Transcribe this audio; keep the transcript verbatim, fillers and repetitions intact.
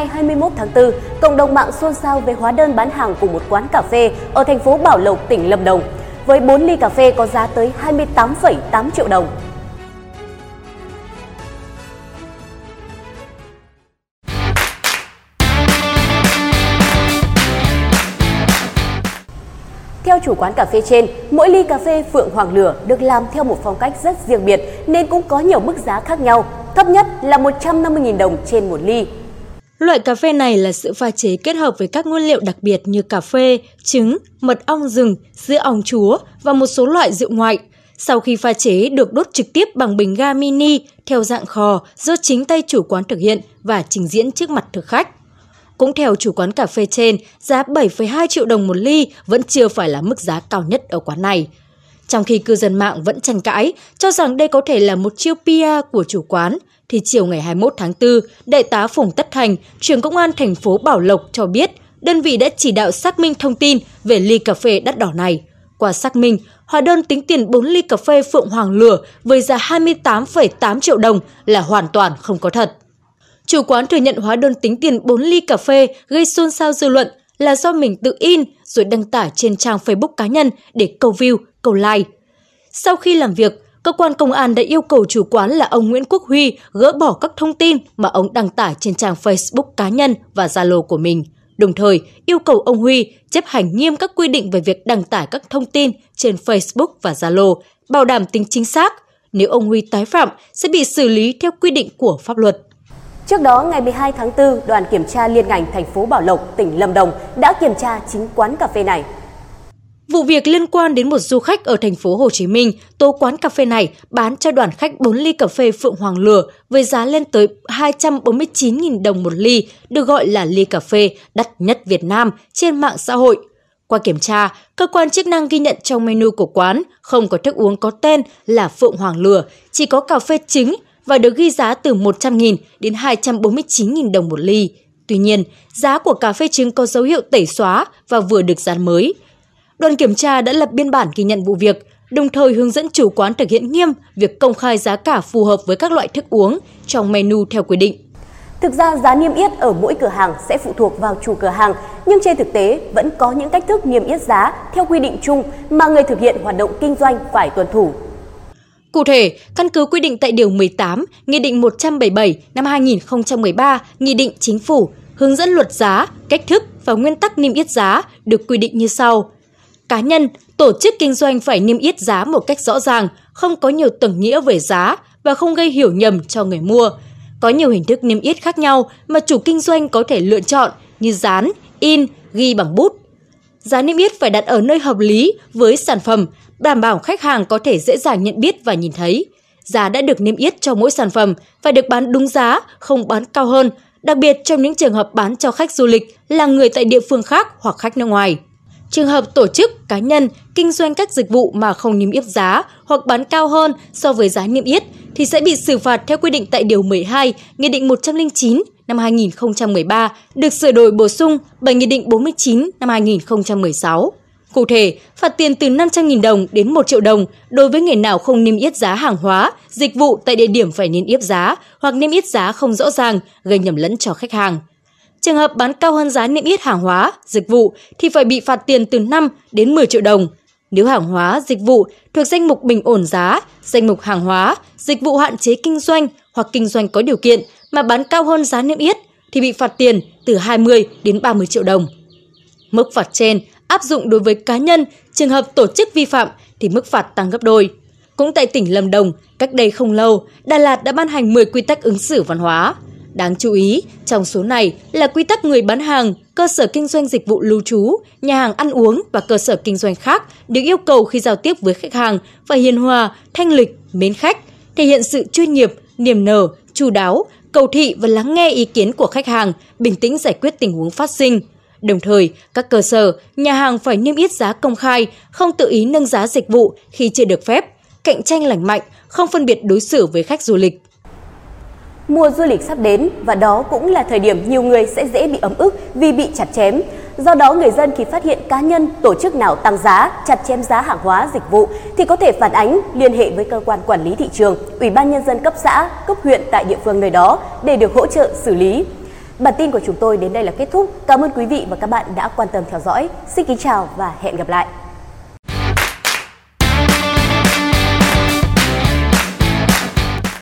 mai hai mươi mốt tháng tư, cộng đồng mạng xôn xao về hóa đơn bán hàng của một quán cà phê ở thành phố Bảo Lộc, tỉnh Lâm Đồng, với bốn ly cà phê có giá tới hai mươi tám phẩy tám triệu đồng. Theo chủ quán cà phê trên, mỗi ly cà phê Phượng Hoàng Lửa được làm theo một phong cách rất riêng biệt nên cũng có nhiều mức giá khác nhau, thấp nhất là một trăm năm mươi nghìn đồng trên một ly. Loại cà phê này là sự pha chế kết hợp với các nguyên liệu đặc biệt như cà phê, trứng, mật ong rừng, sữa ong chúa và một số loại rượu ngoại. Sau khi pha chế được đốt trực tiếp bằng bình ga mini theo dạng khò do chính tay chủ quán thực hiện và trình diễn trước mặt thực khách. Cũng theo chủ quán cà phê trên, giá bảy phẩy hai triệu đồng một ly vẫn chưa phải là mức giá cao nhất ở quán này. Trong khi cư dân mạng vẫn tranh cãi, cho rằng đây có thể là một chiêu pê e rờ của chủ quán, thì chiều ngày hai mươi mốt tháng tư, Đại tá Phùng Tất Thành, trưởng công an thành phố Bảo Lộc cho biết đơn vị đã chỉ đạo xác minh thông tin về ly cà phê đắt đỏ này. Qua xác minh, hóa đơn tính tiền bốn ly cà phê Phượng Hoàng Lửa với giá hai mươi tám phẩy tám triệu đồng là hoàn toàn không có thật. Chủ quán thừa nhận hóa đơn tính tiền bốn ly cà phê gây xôn xao dư luận là do mình tự in rồi đăng tải trên trang Facebook cá nhân để câu view, câu like. Sau khi làm việc, cơ quan công an đã yêu cầu chủ quán là ông Nguyễn Quốc Huy gỡ bỏ các thông tin mà ông đăng tải trên trang Facebook cá nhân và Zalo của mình, đồng thời yêu cầu ông Huy chấp hành nghiêm các quy định về việc đăng tải các thông tin trên Facebook và Zalo, bảo đảm tính chính xác. Nếu ông Huy tái phạm, sẽ bị xử lý theo quy định của pháp luật. Trước đó, ngày mười hai tháng tư, đoàn kiểm tra liên ngành thành phố Bảo Lộc, tỉnh Lâm Đồng đã kiểm tra chính quán cà phê này. Vụ việc liên quan đến một du khách ở thành phố Hồ Chí Minh tố quán cà phê này bán cho đoàn khách bốn ly cà phê Phượng Hoàng Lửa với giá lên tới hai trăm bốn mươi chín nghìn đồng một ly, được gọi là ly cà phê đắt nhất Việt Nam trên mạng xã hội. Qua kiểm tra, cơ quan chức năng ghi nhận trong menu của quán không có thức uống có tên là Phượng Hoàng Lửa, chỉ có cà phê chính và được ghi giá từ một trăm nghìn đến hai trăm bốn mươi chín nghìn đồng một ly. Tuy nhiên, giá của cà phê trứng có dấu hiệu tẩy xóa và vừa được dán mới. Đoàn kiểm tra đã lập biên bản ghi nhận vụ việc, đồng thời hướng dẫn chủ quán thực hiện nghiêm việc công khai giá cả phù hợp với các loại thức uống trong menu theo quy định. Thực ra giá niêm yết ở mỗi cửa hàng sẽ phụ thuộc vào chủ cửa hàng, nhưng trên thực tế vẫn có những cách thức niêm yết giá theo quy định chung mà người thực hiện hoạt động kinh doanh phải tuân thủ. Cụ thể, căn cứ quy định tại Điều mười tám, Nghị định một trăm bảy mươi bảy năm hai nghìn không trăm mười ba, Nghị định Chính phủ, hướng dẫn luật giá, cách thức và nguyên tắc niêm yết giá được quy định như sau. Cá nhân, tổ chức kinh doanh phải niêm yết giá một cách rõ ràng, không có nhiều tầng nghĩa về giá và không gây hiểu nhầm cho người mua. Có nhiều hình thức niêm yết khác nhau mà chủ kinh doanh có thể lựa chọn như dán, in, ghi bằng bút. Giá niêm yết phải đặt ở nơi hợp lý với sản phẩm, đảm bảo khách hàng có thể dễ dàng nhận biết và nhìn thấy. Giá đã được niêm yết cho mỗi sản phẩm phải được bán đúng giá, không bán cao hơn, đặc biệt trong những trường hợp bán cho khách du lịch là người tại địa phương khác hoặc khách nước ngoài. Trường hợp tổ chức, cá nhân kinh doanh các dịch vụ mà không niêm yết giá hoặc bán cao hơn so với giá niêm yết thì sẽ bị xử phạt theo quy định tại Điều mười hai, Nghị định một trăm lẻ chín năm hai nghìn không trăm mười ba được sửa đổi bổ sung bởi Nghị định bốn mươi chín năm hai nghìn không trăm mười sáu. Cụ thể, phạt tiền từ năm trăm nghìn đồng đến một triệu đồng đối với người nào không niêm yết giá hàng hóa, dịch vụ tại địa điểm phải niêm yết giá hoặc niêm yết giá không rõ ràng, gây nhầm lẫn cho khách hàng. Trường hợp bán cao hơn giá niêm yết hàng hóa, dịch vụ thì phải bị phạt tiền từ năm đến mười triệu đồng. Nếu hàng hóa, dịch vụ thuộc danh mục bình ổn giá, danh mục hàng hóa, dịch vụ hạn chế kinh doanh hoặc kinh doanh có điều kiện mà bán cao hơn giá niêm yết thì bị phạt tiền từ hai mươi đến ba mươi triệu đồng. Mức phạt trên áp dụng đối với cá nhân, trường hợp tổ chức vi phạm thì mức phạt tăng gấp đôi. Cũng tại tỉnh Lâm Đồng, cách đây không lâu, Đà Lạt đã ban hành mười quy tắc ứng xử văn hóa. Đáng chú ý, trong số này là quy tắc người bán hàng, cơ sở kinh doanh dịch vụ lưu trú, nhà hàng ăn uống và cơ sở kinh doanh khác được yêu cầu khi giao tiếp với khách hàng phải hiền hòa, thanh lịch, mến khách, thể hiện sự chuyên nghiệp, niềm nở, chu đáo, cầu thị và lắng nghe ý kiến của khách hàng, bình tĩnh giải quyết tình huống phát sinh. Đồng thời, các cơ sở, nhà hàng phải niêm yết giá công khai, không tự ý nâng giá dịch vụ khi chưa được phép, cạnh tranh lành mạnh, không phân biệt đối xử với khách du lịch. Mùa du lịch sắp đến và đó cũng là thời điểm nhiều người sẽ dễ bị ấm ức vì bị chặt chém. Do đó, người dân khi phát hiện cá nhân, tổ chức nào tăng giá, chặt chém giá hàng hóa, dịch vụ thì có thể phản ánh, liên hệ với cơ quan quản lý thị trường, ủy ban nhân dân cấp xã, cấp huyện tại địa phương nơi đó để được hỗ trợ xử lý. Bản tin của chúng tôi đến đây là kết thúc. Cảm ơn quý vị và các bạn đã quan tâm theo dõi. Xin kính chào và hẹn gặp lại.